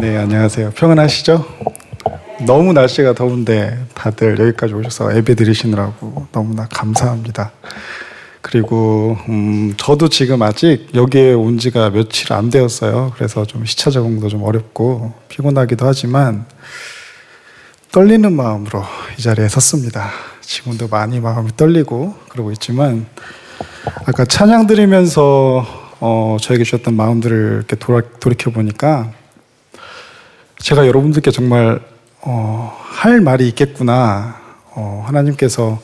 네, 안녕하세요. 평안하시죠? 너무 날씨가 더운데 다들 여기까지 오셔서 예배 드리시느라고 너무나 감사합니다. 그리고 저도 지금 아직 여기에 온 지가 며칠 안 되었어요. 그래서 좀 시차 적응도 좀 어렵고 피곤하기도 하지만 떨리는 마음으로 이 자리에 섰습니다. 지금도 많이 마음이 떨리고 그러고 있지만 아까 찬양 드리면서 저에게 주셨던 마음들을 이렇게 돌이켜보니까 제가 여러분들께 정말 할 말이 있겠구나, 하나님께서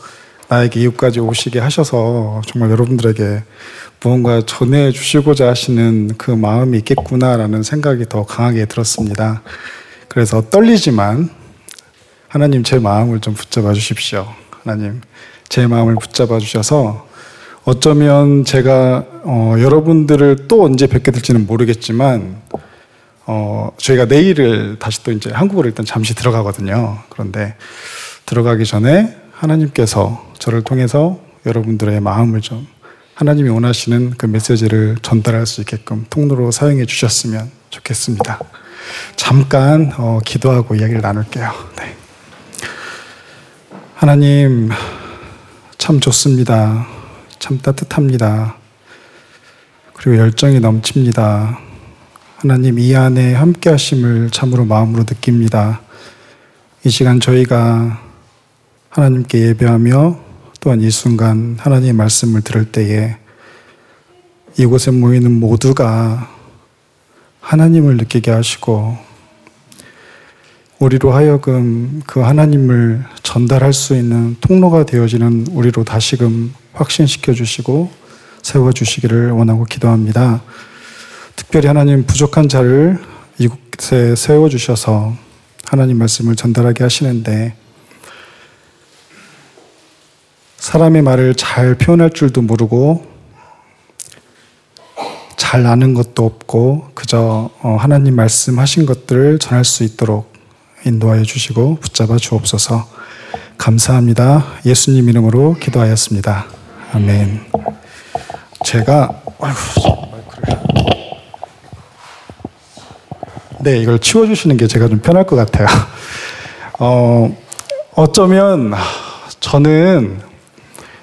나에게 이곳까지 오시게 하셔서 정말 여러분들에게 무언가 전해주시고자 하시는 그 마음이 있겠구나라는 생각이 더 강하게 들었습니다. 그래서 떨리지만 하나님 제 마음을 좀 붙잡아 주십시오. 하나님 제 마음을 붙잡아 주셔서 어쩌면 제가 여러분들을 또 언제 뵙게 될지는 모르겠지만 저희가 내일을 다시 또 이제 한국으로 일단 잠시 들어가거든요. 그런데 들어가기 전에 하나님께서 저를 통해서 여러분들의 마음을 좀 하나님이 원하시는 그 메시지를 전달할 수 있게끔 통로로 사용해 주셨으면 좋겠습니다. 잠깐 기도하고 이야기를 나눌게요. 네. 하나님 참 좋습니다. 참 따뜻합니다. 그리고 열정이 넘칩니다. 하나님 이 안에 함께 하심을 참으로 마음으로 느낍니다. 이 시간 저희가 하나님께 예배하며 또한 이 순간 하나님의 말씀을 들을 때에 이곳에 모이는 모두가 하나님을 느끼게 하시고 우리로 하여금 그 하나님을 전달할 수 있는 통로가 되어지는 우리로 다시금 확신시켜 주시고 세워주시기를 원하고 기도합니다. 특별히 하나님 부족한 자를 이곳에 세워주셔서 하나님 말씀을 전달하게 하시는데 사람의 말을 잘 표현할 줄도 모르고 잘 아는 것도 없고 그저 하나님 말씀하신 것들을 전할 수 있도록 인도하여 주시고 붙잡아 주옵소서. 감사합니다. 예수님 이름으로 기도하였습니다. 아멘. 제가 네, 이걸 치워주시는 게 제가 좀 편할 것 같아요. 어쩌면 저는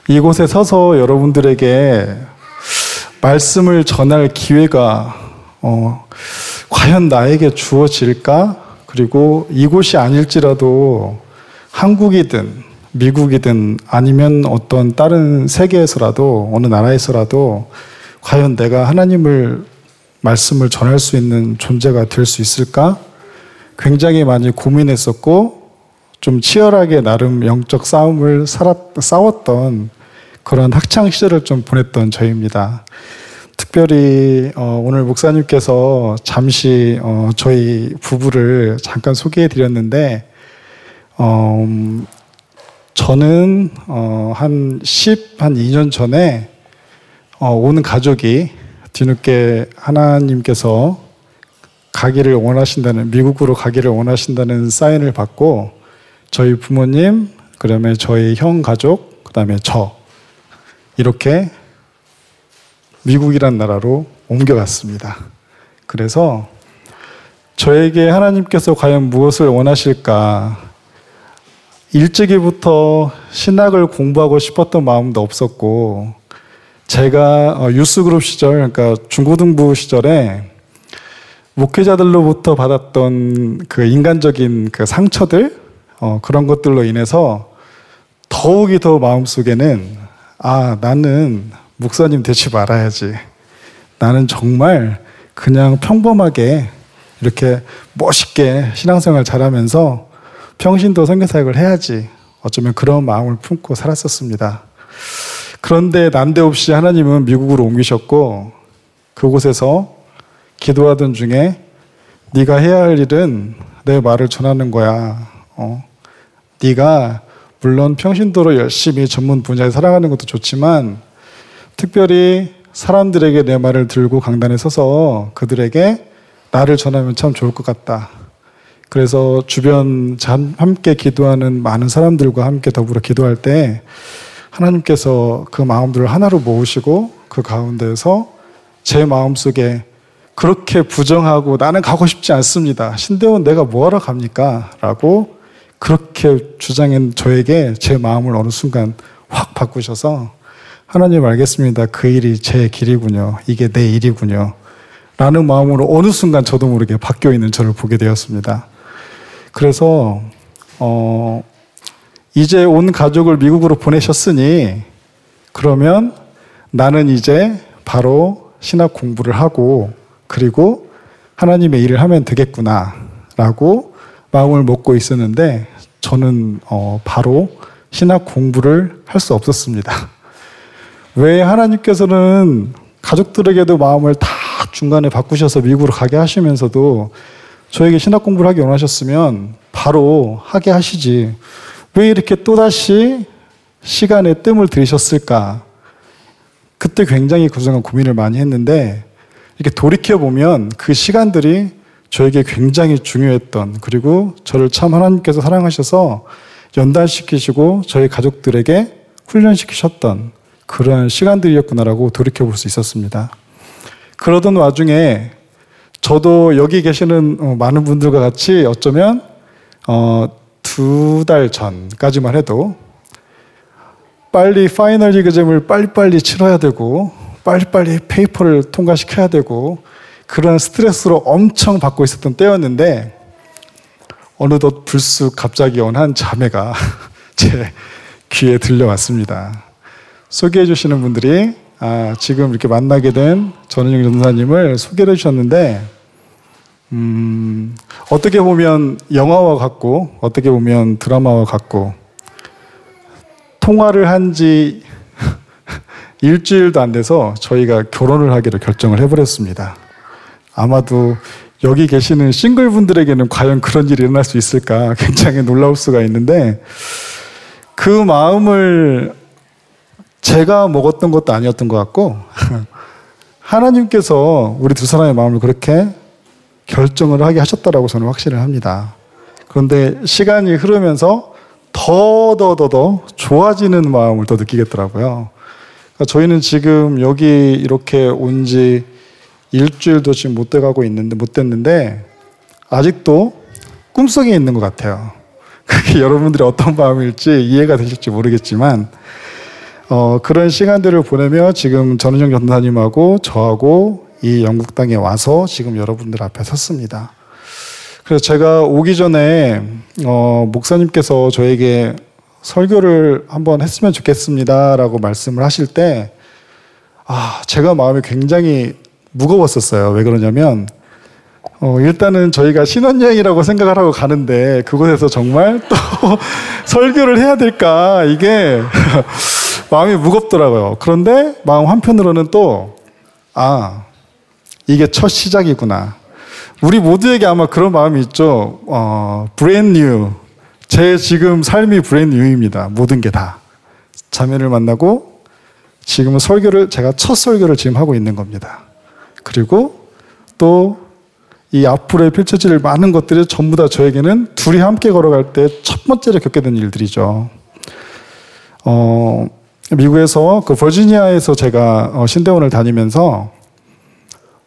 이곳에 서서 여러분들에게 말씀을 전할 기회가 과연 나에게 주어질까? 그리고 이곳이 아닐지라도 한국이든 미국이든 아니면 어떤 다른 세계에서라도 어느 나라에서라도 과연 내가 하나님을 말씀을 전할 수 있는 존재가 될 수 있을까? 굉장히 많이 고민했었고 좀 치열하게 나름 영적 싸움을 싸웠던 그런 학창 시절을 좀 보냈던 저희입니다. 특별히 오늘 목사님께서 잠시 저희 부부를 잠깐 소개해 드렸는데 저는 한 2년 전에 온 가족이 뒤늦게 하나님께서 가기를 원하신다는 미국으로 가기를 원하신다는 사인을 받고 저희 부모님, 그다음에 저희 형 가족, 그다음에 저 이렇게 미국이란 나라로 옮겨갔습니다. 그래서 저에게 하나님께서 과연 무엇을 원하실까? 일찍이부터 신학을 공부하고 싶었던 마음도 없었고 제가 유스그룹 시절, 그러니까 중고등부 시절에 목회자들로부터 받았던 그 인간적인 그 상처들 그런 것들로 인해서 더욱이 더 마음속에는 아, 나는 목사님 되지 말아야지. 나는 정말 그냥 평범하게 이렇게 멋있게 신앙생활 잘하면서 평신도 선교사역을 해야지. 어쩌면 그런 마음을 품고 살았었습니다. 그런데 난데없이 하나님은 미국으로 옮기셨고 그곳에서 기도하던 중에 네가 해야 할 일은 내 말을 전하는 거야. 네가 물론 평신도로 열심히 전문 분야에 살아가는 것도 좋지만 특별히 사람들에게 내 말을 들고 강단에 서서 그들에게 나를 전하면 참 좋을 것 같다. 그래서 주변 함께 기도하는 많은 사람들과 함께 더불어 기도할 때 하나님께서 그 마음들을 하나로 모으시고 그 가운데서 제 마음속에 그렇게 부정하고 나는 가고 싶지 않습니다. 신대원 내가 뭐하러 갑니까? 라고 그렇게 주장한 저에게 제 마음을 어느 순간 확 바꾸셔서 하나님 알겠습니다. 그 일이 제 길이군요. 이게 내 일이군요. 라는 마음으로 어느 순간 저도 모르게 바뀌어 있는 저를 보게 되었습니다. 그래서 이제 온 가족을 미국으로 보내셨으니 그러면 나는 이제 바로 신학 공부를 하고 그리고 하나님의 일을 하면 되겠구나 라고 마음을 먹고 있었는데 저는 바로 신학 공부를 할 수 없었습니다. 왜 하나님께서는 가족들에게도 마음을 다 중간에 바꾸셔서 미국으로 가게 하시면서도 저에게 신학 공부를 하기 원하셨으면 바로 하게 하시지 왜 이렇게 또다시 시간에 뜸을 들이셨을까? 그때 굉장히 그동안 고민을 많이 했는데 이렇게 돌이켜보면 그 시간들이 저에게 굉장히 중요했던 그리고 저를 참 하나님께서 사랑하셔서 연단시키시고 저희 가족들에게 훈련시키셨던 그러한 시간들이었구나라고 돌이켜볼 수 있었습니다. 그러던 와중에 저도 여기 계시는 많은 분들과 같이 어쩌면 2달 전까지만 해도 빨리 파이널 이그잼을 빨리빨리 치러야 되고 빨리빨리 페이퍼를 통과시켜야 되고 그런 스트레스로 엄청 받고 있었던 때였는데 어느덧 불쑥 갑자기 온 한 자매가 제 귀에 들려왔습니다. 소개해 주시는 분들이 지금 이렇게 만나게 된 전은영 전사님을 소개를 해주셨는데 어떻게 보면 영화와 같고 어떻게 보면 드라마와 같고 통화를 한 지 일주일도 안 돼서 저희가 결혼을 하기로 결정을 해버렸습니다. 아마도 여기 계시는 싱글분들에게는 과연 그런 일이 일어날 수 있을까 굉장히 놀라울 수가 있는데 그 마음을 제가 먹었던 것도 아니었던 것 같고 하나님께서 우리 두 사람의 마음을 그렇게 결정을 하게 하셨다라고 저는 확신을 합니다. 그런데 시간이 흐르면서 더 좋아지는 마음을 더 느끼겠더라고요. 그러니까 저희는 지금 여기 이렇게 온 지 일주일도 지금 못 돼가고 있는데 못 됐는데 아직도 꿈속에 있는 것 같아요. 그게 여러분들이 어떤 마음일지 이해가 되실지 모르겠지만 그런 시간들을 보내며 지금 전은영 전사님하고 저하고 이 영국 땅에 와서 지금 여러분들 앞에 섰습니다. 그래서 제가 오기 전에 목사님께서 저에게 설교를 한번 했으면 좋겠습니다라고 말씀을 하실 때 제가 마음이 굉장히 무거웠었어요. 왜 그러냐면 일단은 저희가 신혼여행이라고 생각을 하고 가는데 그곳에서 정말 또 설교를 해야 될까 이게 마음이 무겁더라고요. 그런데 마음 한편으로는 또 이게 첫 시작이구나. 우리 모두에게 아마 그런 마음이 있죠. 브랜드 뉴. 제 지금 삶이 브랜드 뉴입니다. 모든 게 다. 자매를 만나고 지금은 제가 첫 설교를 지금 하고 있는 겁니다. 그리고 또 이 앞으로의 펼쳐질 많은 것들이 전부 다 저에게는 둘이 함께 걸어갈 때 첫 번째로 겪게 된 일들이죠. 미국에서 버지니아에서 제가 신대원을 다니면서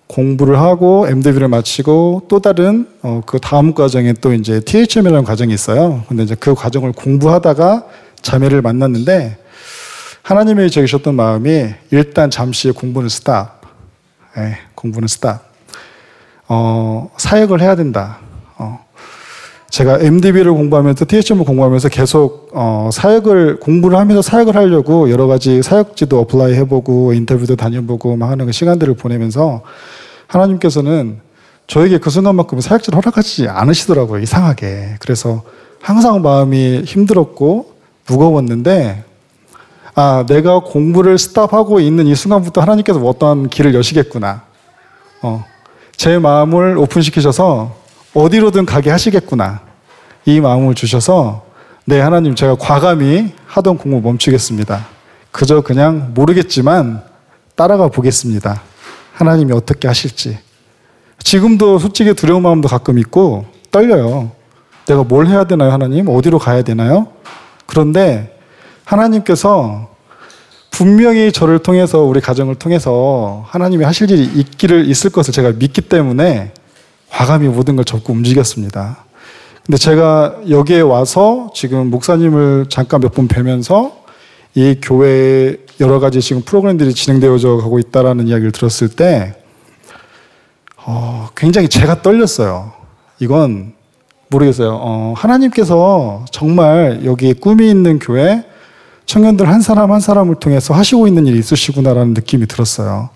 공부를 하고 MDB를 마치고 또 다른 그 다음 과정에 또 이제 THM이라는 과정이 있어요. 근데 이제 그 과정을 공부하다가 자매를 만났는데 하나님이 적으셨던 마음이 일단 잠시 공부는 스탑. 공부는 스탑. 사역을 해야 된다. 제가 MDB를 공부하면서 THM을 공부하면서 계속 공부를 하면서 사역을 하려고 여러 가지 사역지도 어플라이 해보고 인터뷰도 다녀보고 막 하는 그 시간들을 보내면서 하나님께서는 저에게 그 순간만큼은 사역지를 허락하지 않으시더라고요. 이상하게. 그래서 항상 마음이 힘들었고 무거웠는데 내가 공부를 스탑하고 있는 이 순간부터 하나님께서 어떤 길을 여시겠구나. 제 마음을 오픈시키셔서 어디로든 가게 하시겠구나 이 마음을 주셔서 네 하나님 제가 과감히 하던 공부 멈추겠습니다. 그저 그냥 모르겠지만 따라가 보겠습니다. 하나님이 어떻게 하실지. 지금도 솔직히 두려운 마음도 가끔 있고 떨려요. 내가 뭘 해야 되나요 하나님? 어디로 가야 되나요? 그런데 하나님께서 분명히 저를 통해서 우리 가정을 통해서 하나님이 하실 일이 있을 것을 제가 믿기 때문에 과감히 모든 걸 접고 움직였습니다. 근데 제가 여기에 와서 지금 목사님을 잠깐 몇 번 뵈면서 이 교회에 여러 가지 지금 프로그램들이 진행되어져 가고 있다라는 이야기를 들었을 때 굉장히 제가 떨렸어요. 이건 모르겠어요. 하나님께서 정말 여기에 꿈이 있는 교회 청년들 한 사람 한 사람을 통해서 하시고 있는 일이 있으시구나라는 느낌이 들었어요.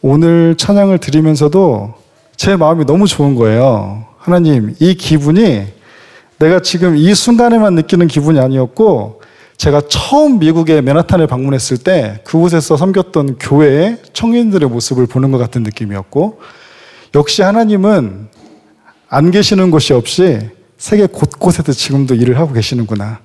오늘 찬양을 드리면서도 제 마음이 너무 좋은 거예요. 하나님, 이 기분이 내가 지금 이 순간에만 느끼는 기분이 아니었고 제가 처음 미국의 맨하탄에 방문했을 때 그곳에서 섬겼던 교회의 청년들의 모습을 보는 것 같은 느낌이었고, 역시 하나님은 안 계시는 곳이 없이 세계 곳곳에서 지금도 일을 하고 계시는구나.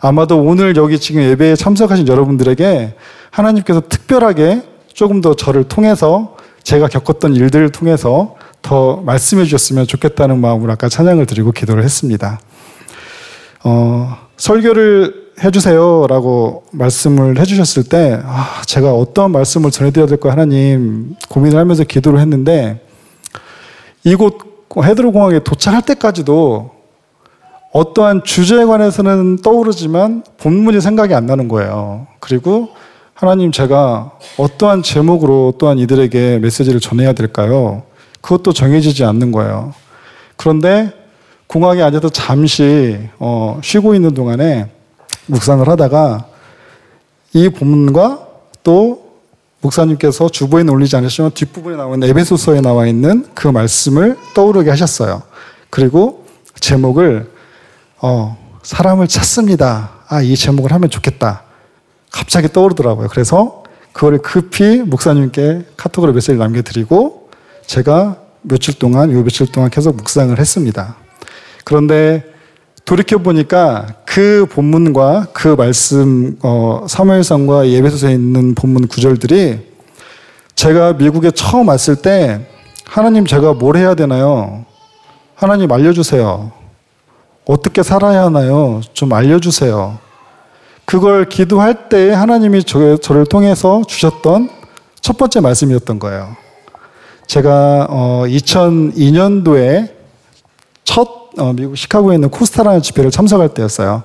아마도 오늘 여기 지금 예배에 참석하신 여러분들에게 하나님께서 특별하게 조금 더 저를 통해서 제가 겪었던 일들을 통해서 더 말씀해 주셨으면 좋겠다는 마음으로 아까 찬양을 드리고 기도를 했습니다. 설교를 해주세요 라고 말씀을 해주셨을 때 제가 어떤 말씀을 전해드려야 될까 하나님 고민을 하면서 기도를 했는데, 이곳 헤드로 공항에 도착할 때까지도 어떠한 주제에 관해서는 떠오르지만 본문이 생각이 안 나는 거예요. 그리고 하나님, 제가 어떠한 제목으로 또한 이들에게 메시지를 전해야 될까요? 그것도 정해지지 않는 거예요. 그런데 공항에 앉아서 잠시 쉬고 있는 동안에 묵상을 하다가 이 본문과 또 목사님께서 주보에는 올리지 않으시지만 뒷부분에 나와 있는 에베소서에 나와 있는 그 말씀을 떠오르게 하셨어요. 그리고 제목을 사람을 찾습니다. 이 제목을 하면 좋겠다. 갑자기 떠오르더라고요. 그래서 그거를 급히 목사님께 카톡으로 메시지를 남겨드리고 제가 요 며칠 동안 계속 묵상을 했습니다. 그런데 돌이켜보니까 그 본문과 그 말씀, 사무엘상과 예배소서에 있는 본문 구절들이 제가 미국에 처음 왔을 때 하나님, 제가 뭘 해야 되나요? 하나님, 알려주세요. 어떻게 살아야 하나요? 좀 알려주세요. 그걸 기도할 때 하나님이 저를 통해서 주셨던 첫 번째 말씀이었던 거예요. 제가 2002년도에 첫 미국 시카고에 있는 코스타라는 집회를 참석할 때였어요.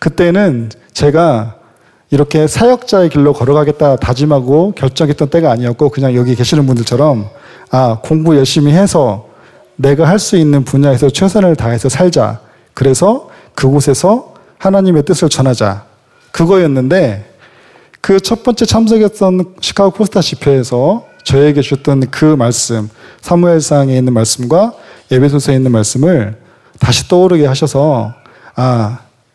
그때는 제가 이렇게 사역자의 길로 걸어가겠다 다짐하고 결정했던 때가 아니었고, 그냥 여기 계시는 분들처럼 공부 열심히 해서 내가 할 수 있는 분야에서 최선을 다해서 살자. 그래서 그곳에서 하나님의 뜻을 전하자. 그거였는데 그 첫 번째 참석했던 시카고 코스타 집회에서 저에게 주셨던 그 말씀, 사무엘상에 있는 말씀과 예배소서에 있는 말씀을 다시 떠오르게 하셔서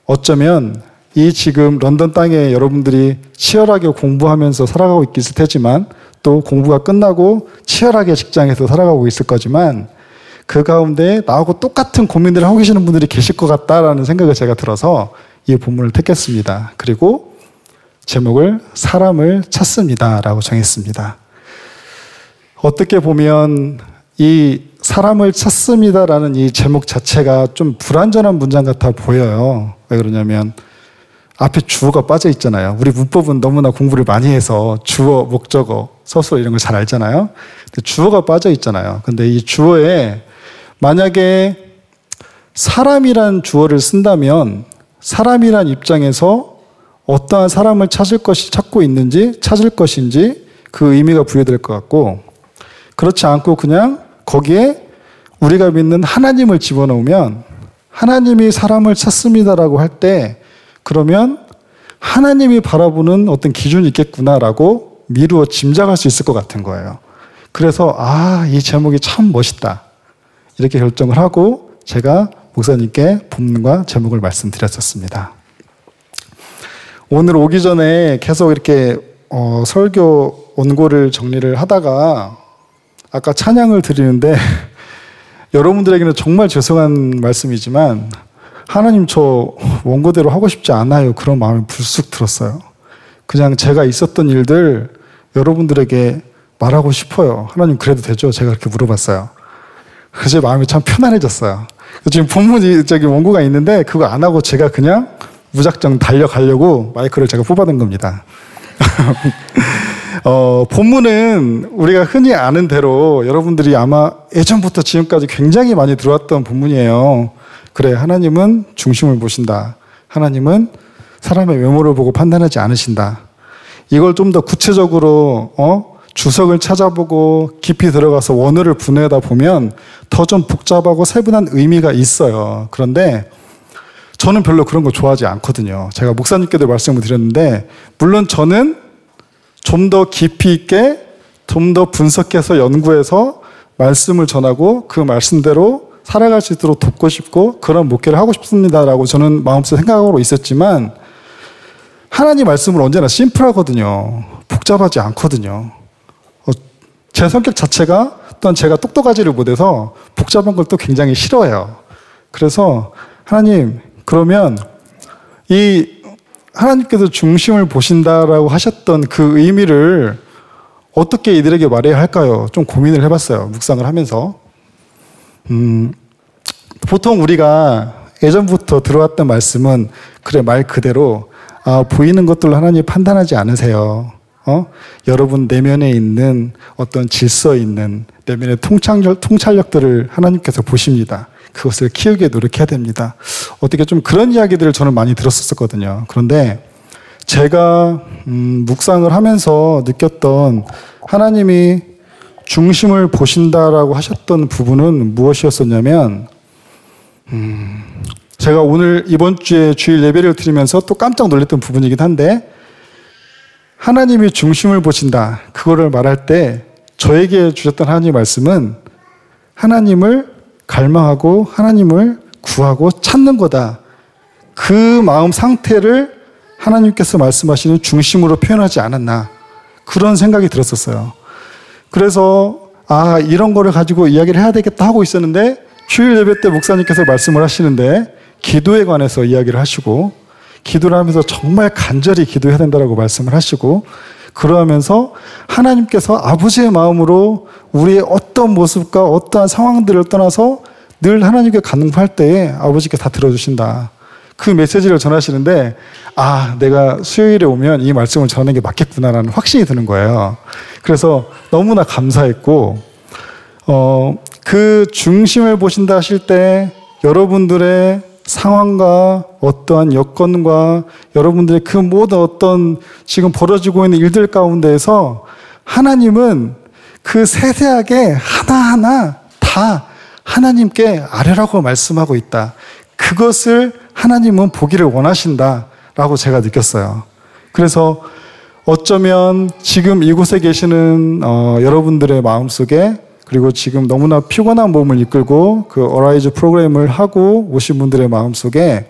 어쩌면 이 지금 런던 땅에 여러분들이 치열하게 공부하면서 살아가고 있을 테지만, 또 공부가 끝나고 치열하게 직장에서 살아가고 있을 거지만 그 가운데 나하고 똑같은 고민들을 하고 계시는 분들이 계실 것 같다라는 생각을 제가 들어서 이 본문을 택했습니다. 그리고 제목을 사람을 찾습니다 라고 정했습니다. 어떻게 보면 이 사람을 찾습니다라는 이 제목 자체가 좀 불완전한 문장 같아 보여요. 왜 그러냐면 앞에 주어가 빠져 있잖아요. 우리 문법은 너무나 공부를 많이 해서 주어, 목적어, 서술어 이런 걸 잘 알잖아요. 근데 주어가 빠져 있잖아요. 근데 이 주어에 만약에 사람이란 주어를 쓴다면 사람이란 입장에서 어떠한 사람을 찾을 것인지 그 의미가 부여될 것 같고, 그렇지 않고 그냥 거기에 우리가 믿는 하나님을 집어넣으면, 하나님이 사람을 찾습니다라고 할 때 그러면 하나님이 바라보는 어떤 기준이 있겠구나라고 미루어 짐작할 수 있을 것 같은 거예요. 그래서 이 제목이 참 멋있다. 이렇게 결정을 하고 제가 목사님께 본문과 제목을 말씀드렸었습니다. 오늘 오기 전에 계속 이렇게 설교 원고를 정리를 하다가 아까 찬양을 드리는데 여러분들에게는 정말 죄송한 말씀이지만 하나님, 저 원고대로 하고 싶지 않아요. 그런 마음이 불쑥 들었어요. 그냥 제가 있었던 일들 여러분들에게 말하고 싶어요. 하나님, 그래도 되죠? 제가 그렇게 물어봤어요. 그래서 제 마음이 참 편안해졌어요. 지금 본문이 원고가 있는데 그거 안 하고 제가 그냥 무작정 달려가려고 마이크를 제가 뽑아둔 겁니다. 본문은 우리가 흔히 아는 대로 여러분들이 아마 예전부터 지금까지 굉장히 많이 들어왔던 본문이에요. 그래, 하나님은 중심을 보신다. 하나님은 사람의 외모를 보고 판단하지 않으신다. 이걸 좀 더 구체적으로 주석을 찾아보고 깊이 들어가서 원어를 분해하다 보면 더 좀 복잡하고 세분한 의미가 있어요. 그런데 저는 별로 그런 거 좋아하지 않거든요. 제가 목사님께도 말씀을 드렸는데, 물론 저는 좀 더 깊이 있게 좀 더 분석해서 연구해서 말씀을 전하고 그 말씀대로 살아갈 수 있도록 돕고 싶고 그런 목회를 하고 싶습니다라고 저는 마음속에 생각하고 있었지만, 하나님 말씀은 언제나 심플하거든요. 복잡하지 않거든요. 제 성격 자체가 또한 제가 똑똑하지를 못해서 복잡한 걸 또 굉장히 싫어해요. 그래서 하나님, 그러면 이 하나님께서 중심을 보신다라고 하셨던 그 의미를 어떻게 이들에게 말해야 할까요? 좀 고민을 해봤어요. 묵상을 하면서. 보통 우리가 예전부터 들어왔던 말씀은 그래, 말 그대로 보이는 것들로 하나님 판단하지 않으세요. 여러분 내면에 있는 어떤 질서 있는 내면의 통찰력들을 하나님께서 보십니다. 그것을 키우게 노력해야 됩니다. 어떻게 좀 그런 이야기들을 저는 많이 들었었거든요. 그런데 제가 묵상을 하면서 느꼈던 하나님이 중심을 보신다라고 하셨던 부분은 무엇이었었냐면, 제가 오늘 이번 주에 주일 예배를 드리면서 또 깜짝 놀랐던 부분이긴 한데, 하나님이 중심을 보신다 그거를 말할 때 저에게 주셨던 하나님의 말씀은 하나님을 갈망하고 하나님을 구하고 찾는 거다. 그 마음 상태를 하나님께서 말씀하시는 중심으로 표현하지 않았나, 그런 생각이 들었었어요. 그래서 이런 거를 가지고 이야기를 해야 되겠다 하고 있었는데, 주일 예배 때 목사님께서 말씀을 하시는데 기도에 관해서 이야기를 하시고, 기도를 하면서 정말 간절히 기도해야 된다라고 말씀을 하시고, 그러면서 하나님께서 아버지의 마음으로 우리의 어떤 모습과 어떠한 상황들을 떠나서 늘 하나님께 간구할 때에 아버지께서 다 들어주신다, 그 메시지를 전하시는데, 내가 수요일에 오면 이 말씀을 전하는 게 맞겠구나라는 확신이 드는 거예요. 그래서 너무나 감사했고, 그 중심을 보신다 하실 때 여러분들의 상황과 어떠한 여건과 여러분들의 그 모든 어떤 지금 벌어지고 있는 일들 가운데에서 하나님은 그 세세하게 하나하나 다 하나님께 아뢰라고 말씀하고 있다. 그것을 하나님은 보기를 원하신다라고 제가 느꼈어요. 그래서 어쩌면 지금 이곳에 계시는 여러분들의 마음속에, 그리고 지금 너무나 피곤한 몸을 이끌고 그 어라이즈 프로그램을 하고 오신 분들의 마음속에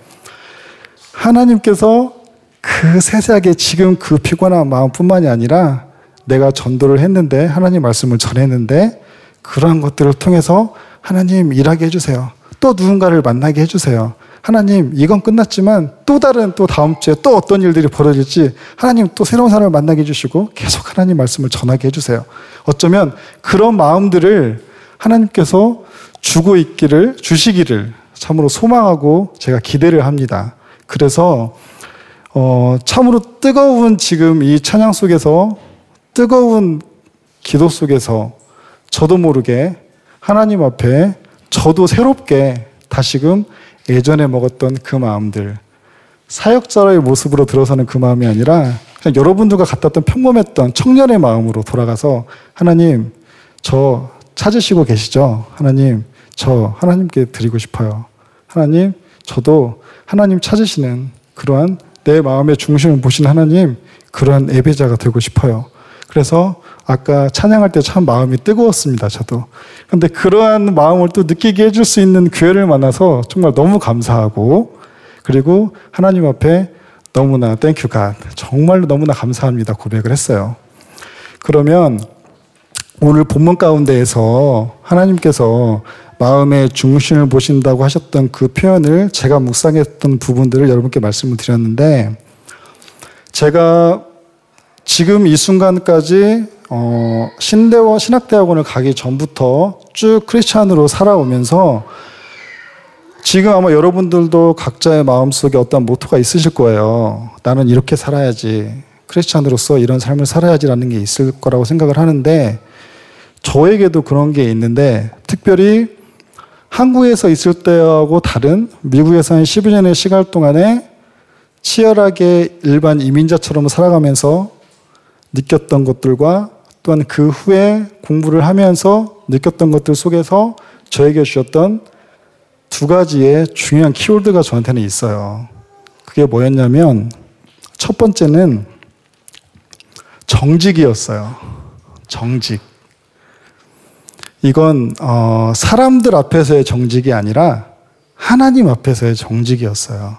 하나님께서 그 세세하게 지금 그 피곤한 마음뿐만이 아니라 내가 전도를 했는데 하나님 말씀을 전했는데 그러한 것들을 통해서 하나님 일하게 해주세요. 또 누군가를 만나게 해주세요. 하나님 이건 끝났지만 또 다음 주에 또 어떤 일들이 벌어질지 하나님 또 새로운 사람을 만나게 해주시고 계속 하나님 말씀을 전하게 해주세요. 어쩌면 그런 마음들을 하나님께서 주시기를 참으로 소망하고 제가 기대를 합니다. 그래서 참으로 뜨거운 지금 이 찬양 속에서, 뜨거운 기도 속에서 저도 모르게 하나님 앞에 저도 새롭게 다시금 예전에 먹었던 그 마음들, 사역자의 모습으로 들어서는 그 마음이 아니라 그냥 여러분들과 같았던 평범했던 청년의 마음으로 돌아가서, 하나님 저 찾으시고 계시죠? 하나님 저 하나님께 드리고 싶어요. 하나님 저도 하나님 찾으시는 그러한 내 마음의 중심을 보신 하나님, 그러한 예배자가 되고 싶어요. 그래서 아까 찬양할 때 참 마음이 뜨거웠습니다, 저도. 그런데 그러한 마음을 또 느끼게 해줄 수 있는 교회를 만나서 정말 너무 감사하고, 그리고 하나님 앞에 너무나 땡큐 갓, 정말로 너무나 감사합니다 고백을 했어요. 그러면 오늘 본문 가운데에서 하나님께서 마음의 중심을 보신다고 하셨던 그 표현을, 제가 묵상했던 부분들을 여러분께 말씀을 드렸는데, 제가 지금 이 순간까지 신학대학원을 가기 전부터 쭉 크리스찬으로 살아오면서 지금 아마 여러분들도 각자의 마음속에 어떤 모토가 있으실 거예요. 나는 이렇게 살아야지. 크리스찬으로서 이런 삶을 살아야지라는 게 있을 거라고 생각을 하는데, 저에게도 그런 게 있는데, 특별히 한국에서 있을 때하고 다른, 미국에서 한 12년의 시간 동안에 치열하게 일반 이민자처럼 살아가면서 느꼈던 것들과 또한 그 후에 공부를 하면서 느꼈던 것들 속에서 저에게 주셨던 두 가지의 중요한 키워드가 저한테는 있어요. 그게 뭐였냐면, 첫 번째는 정직이었어요. 정직. 이건 사람들 앞에서의 정직이 아니라 하나님 앞에서의 정직이었어요.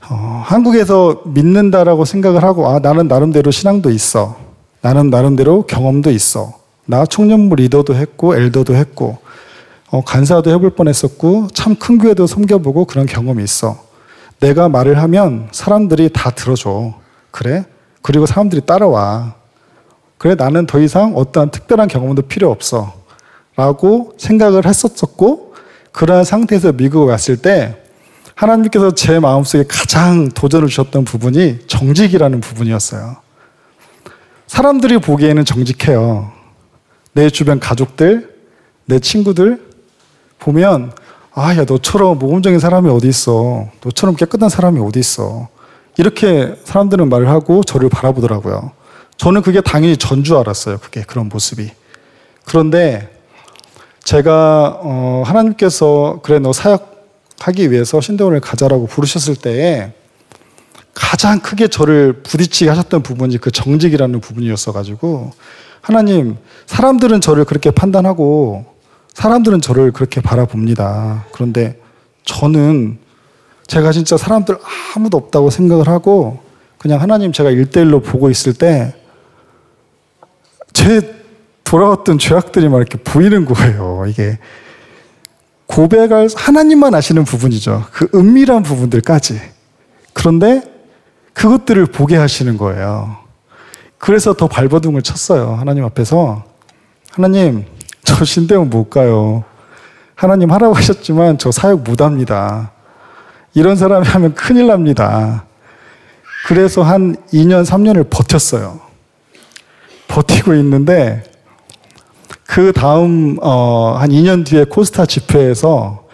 한국에서 믿는다라고 생각을 하고, 아, 나는 나름대로 신앙도 있어. 나는 나름대로 경험도 있어. 나 청년부 리더도 했고 엘더도 했고 간사도 해볼 뻔했었고 참 큰 교회도 섬겨보고 그런 경험이 있어. 내가 말을 하면 사람들이 다 들어줘. 그래? 그리고 사람들이 따라와. 그래, 나는 더 이상 어떠한 특별한 경험도 필요 없어 라고 생각을 했었었고, 그러한 상태에서 미국에 왔을 때 하나님께서 제 마음속에 가장 도전을 주셨던 부분이 정직이라는 부분이었어요. 사람들이 보기에는 정직해요. 내 주변 가족들, 내 친구들 보면, 아, 야, 너처럼 모범적인 사람이 어디 있어. 너처럼 깨끗한 사람이 어디 있어. 이렇게 사람들은 말을 하고 저를 바라보더라고요. 저는 그게 당연히 전 줄 알았어요. 그게 그런 모습이. 그런데 제가 하나님께서 그래, 너 사역하기 위해서 신대원을 가자라고 부르셨을 때에 가장 크게 저를 부딪히게 하셨던 부분이 그 정직이라는 부분이었어가지고, 하나님, 사람들은 저를 그렇게 판단하고 사람들은 저를 그렇게 바라봅니다. 그런데 저는 제가 진짜 사람들 아무도 없다고 생각을 하고 그냥 하나님 제가 1:1로 보고 있을 때 제 돌아왔던 죄악들이 막 이렇게 보이는 거예요. 이게 고백할, 하나님만 아시는 부분이죠. 그 은밀한 부분들까지. 그런데 그것들을 보게 하시는 거예요. 그래서 더 발버둥을 쳤어요. 하나님 앞에서. 하나님, 저 신대원 못 가요. 하나님 하라고 하셨지만 저 사역 못 합니다. 이런 사람이 하면 큰일 납니다. 그래서 한 2년, 3년을 버텼어요. 버티고 있는데 그 다음 한 2년 뒤에 코스타 집회에서,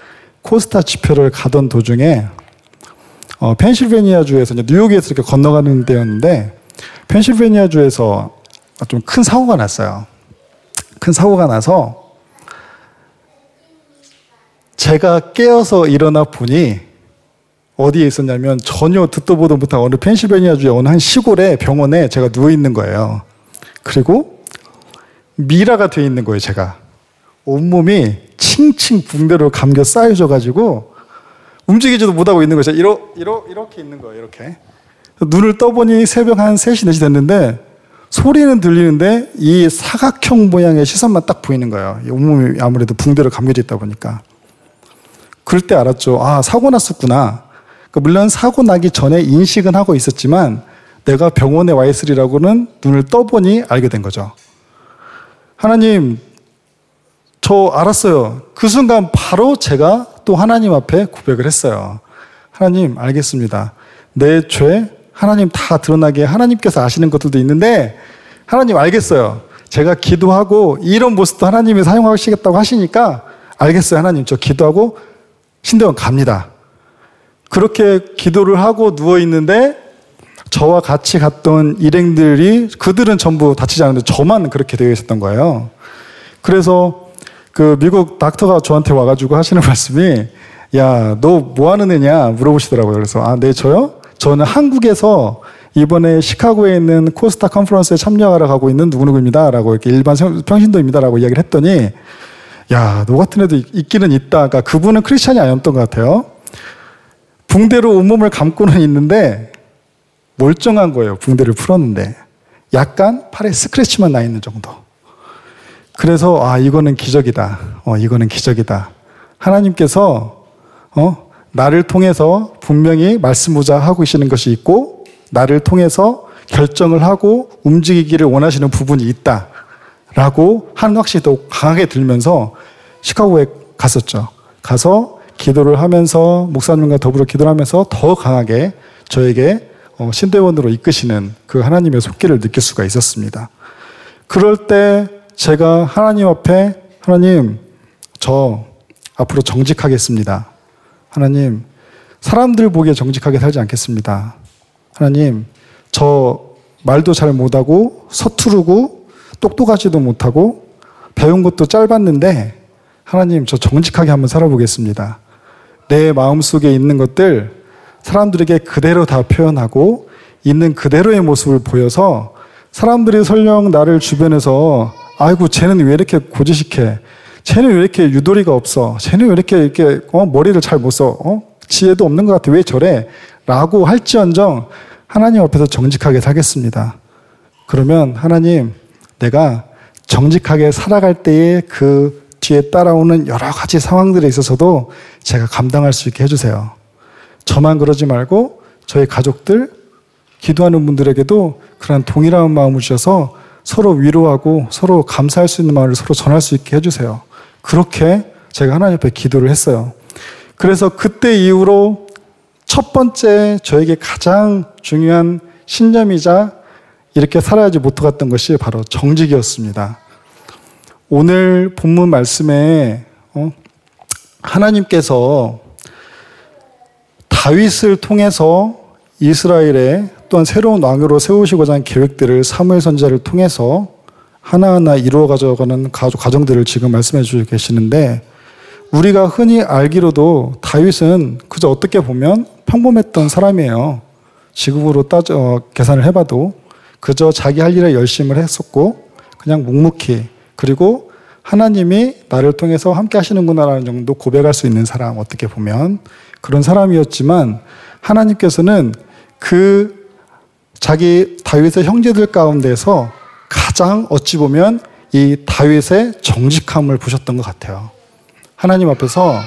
코스타 집회를 가던 도중에 펜실베니아주에서, 이제 뉴욕에서 이렇게 건너가는 데였는데, 펜실베니아주에서 좀 큰 사고가 났어요. 큰 사고가 나서 제가 깨어서 일어나 보니 어디에 있었냐면, 전혀 듣도 보도 못한 어느 펜실베니아주의 어느 한 시골의 병원에 제가 누워있는 거예요. 그리고 미라가 돼 있는 거예요. 제가 온몸이 칭칭 붕대로 감겨 쌓여져가지고 움직이지도 못하고 있는 거예요. 제가 이렇게 있는 거예요. 이렇게. 눈을 떠보니 새벽 한 3시, 4시 됐는데 소리는 들리는데 이 사각형 모양의 시선만 딱 보이는 거예요. 이 온몸이 아무래도 붕대로 감겨져 있다 보니까. 그럴 때 알았죠. 아, 사고 났었구나. 물론 사고 나기 전에 인식은 하고 있었지만 내가 병원에 와 있으리라고는 눈을 떠보니 알게 된 거죠. 하나님, 저 알았어요. 그 순간 바로 제가 또 하나님 앞에 고백을 했어요. 하나님, 알겠습니다. 내 죄 하나님 다 드러나게, 하나님께서 아시는 것들도 있는데, 하나님 알겠어요. 제가 기도하고 이런 모습도 하나님이 사용하시겠다고 하시니까 알겠어요. 하나님, 저 기도하고 신대원 갑니다. 그렇게 기도를 하고 누워있는데 저와 같이 갔던 일행들이, 그들은 전부 다치지 않았는데 저만 그렇게 되어 있었던 거예요. 그래서 그 미국 닥터가 저한테 와가지고 하시는 말씀이, 야, 너 뭐 하는 애냐 물어보시더라고요. 그래서 아, 네, 저요? 저는 한국에서 이번에 시카고에 있는 코스타 컨퍼런스에 참여하러 가고 있는 누구누구입니다 라고, 이렇게 일반 평신도입니다 라고 이야기를 했더니, 야, 너 같은 애도 있기는 있다. 그러니까 그분은 크리스찬이 아니었던 것 같아요. 붕대로 온몸을 감고는 있는데 멀쩡한 거예요. 붕대를 풀었는데 약간 팔에 스크래치만 나 있는 정도. 그래서 아, 이거는 기적이다. 이거는 기적이다. 하나님께서 나를 통해서 분명히 말씀보자 하고 계시는 것이 있고, 나를 통해서 결정을 하고 움직이기를 원하시는 부분이 있다 라고 한 확신이 더 강하게 들면서 시카고에 갔었죠. 가서 기도를 하면서, 목사님과 더불어 기도를 하면서 더 강하게 저에게 신대원으로 이끄시는 그 하나님의 손길을 느낄 수가 있었습니다. 그럴 때 제가 하나님 앞에, 하나님, 저 앞으로 정직하겠습니다. 하나님, 사람들 보기에 정직하게 살지 않겠습니다. 하나님, 저 말도 잘 못하고 서투르고 똑똑하지도 못하고 배운 것도 짧았는데 하나님, 저 정직하게 한번 살아보겠습니다. 내 마음속에 있는 것들 사람들에게 그대로 다 표현하고 있는 그대로의 모습을 보여서 사람들이 설령 나를 주변에서 아이고 쟤는 왜 이렇게 고지식해, 쟤는 왜 이렇게 유도리가 없어, 쟤는 왜 이렇게 머리를 잘 못 써, 지혜도 없는 것 같아, 왜 저래? 라고 할지언정 하나님 앞에서 정직하게 살겠습니다. 그러면 하나님, 내가 정직하게 살아갈 때의 그 뒤에 따라오는 여러 가지 상황들에 있어서도 제가 감당할 수 있게 해주세요. 저만 그러지 말고 저희 가족들, 기도하는 분들에게도 그런 동일한 마음을 주셔서 서로 위로하고 서로 감사할 수 있는 마음을 서로 전할 수 있게 해주세요. 그렇게 제가 하나님 앞에 기도를 했어요. 그래서 그때 이후로 첫 번째 저에게 가장 중요한 신념이자 이렇게 살아야지 모토 같던 것이 바로 정직이었습니다. 오늘 본문 말씀에 하나님께서 다윗을 통해서 이스라엘의 또한 새로운 왕으로 세우시고자 한 계획들을 사무엘 선지자를 통해서 하나하나 이루어가져가는 과정들을 지금 말씀해 주시고 계시는데, 우리가 흔히 알기로도 다윗은 그저 어떻게 보면 평범했던 사람이에요. 지금으로 따져 계산을 해봐도 그저 자기 할 일에 열심을 했었고 그냥 묵묵히, 그리고 하나님이 나를 통해서 함께 하시는구나라는 정도 고백할 수 있는 사람, 어떻게 보면 그런 사람이었지만 하나님께서는 그 자기 다윗의 형제들 가운데서 가장 어찌 보면 이 다윗의 정직함을 보셨던 것 같아요. 하나님 앞에서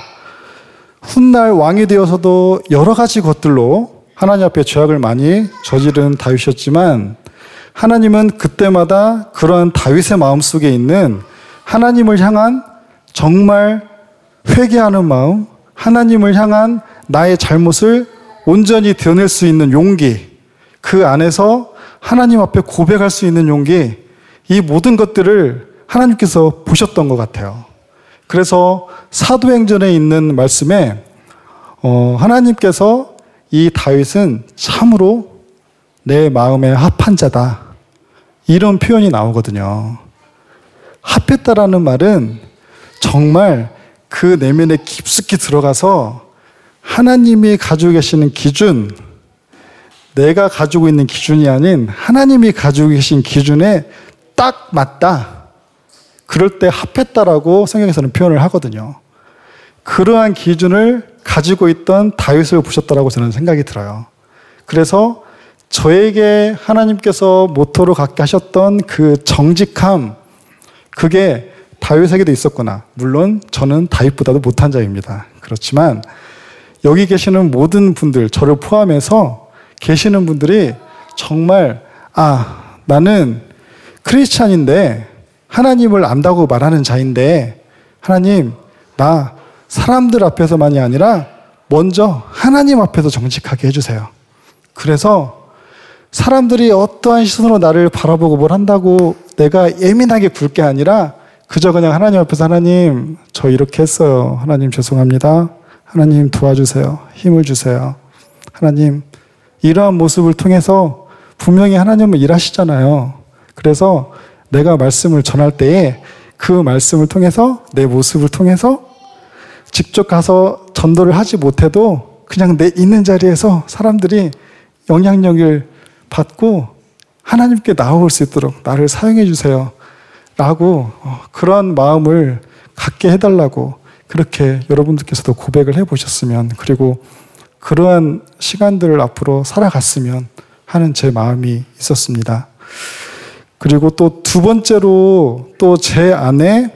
훗날 왕이 되어서도 여러 가지 것들로 하나님 앞에 죄악을 많이 저지른 다윗이었지만 하나님은 그때마다 그러한 다윗의 마음속에 있는 하나님을 향한 정말 회개하는 마음, 하나님을 향한 나의 잘못을 온전히 드러낼 수 있는 용기, 그 안에서 하나님 앞에 고백할 수 있는 용기, 이 모든 것들을 하나님께서 보셨던 것 같아요. 그래서 사도행전에 있는 말씀에 하나님께서 이 다윗은 참으로 내 마음에 합한 자다, 이런 표현이 나오거든요. 합했다라는 말은 정말 그 내면에 깊숙이 들어가서 하나님이 가지고 계시는 기준, 내가 가지고 있는 기준이 아닌 하나님이 가지고 계신 기준에 딱 맞다, 그럴 때 합했다라고 성경에서는 표현을 하거든요. 그러한 기준을 가지고 있던 다윗을 보셨다라고 저는 생각이 들어요. 그래서 저에게 하나님께서 모토로 갖게 하셨던 그 정직함, 그게 다윗에게도 있었구나. 물론 저는 다윗보다도 못한 자입니다. 그렇지만 여기 계시는 모든 분들, 저를 포함해서 계시는 분들이 정말 나는 크리스찬인데 하나님을 안다고 말하는 자인데 하나님, 나 사람들 앞에서만이 아니라 먼저 하나님 앞에서 정직하게 해주세요. 그래서 사람들이 어떠한 시선으로 나를 바라보고 뭘 한다고 내가 예민하게 굴 게 아니라 그저 그냥 하나님 앞에서 하나님, 저 이렇게 했어요. 하나님 죄송합니다. 하나님 도와주세요. 힘을 주세요. 하나님, 이러한 모습을 통해서 분명히 하나님은 일하시잖아요. 그래서 내가 말씀을 전할 때에 그 말씀을 통해서, 내 모습을 통해서 직접 가서 전도를 하지 못해도 그냥 내 있는 자리에서 사람들이 영향력을 받고 하나님께 나아올 수 있도록 나를 사용해 주세요 라고 그런 마음을 갖게 해달라고, 그렇게 여러분들께서도 고백을 해보셨으면, 그리고 그러한 시간들을 앞으로 살아갔으면 하는 제 마음이 있었습니다. 그리고 또 두 번째로, 또 제 안에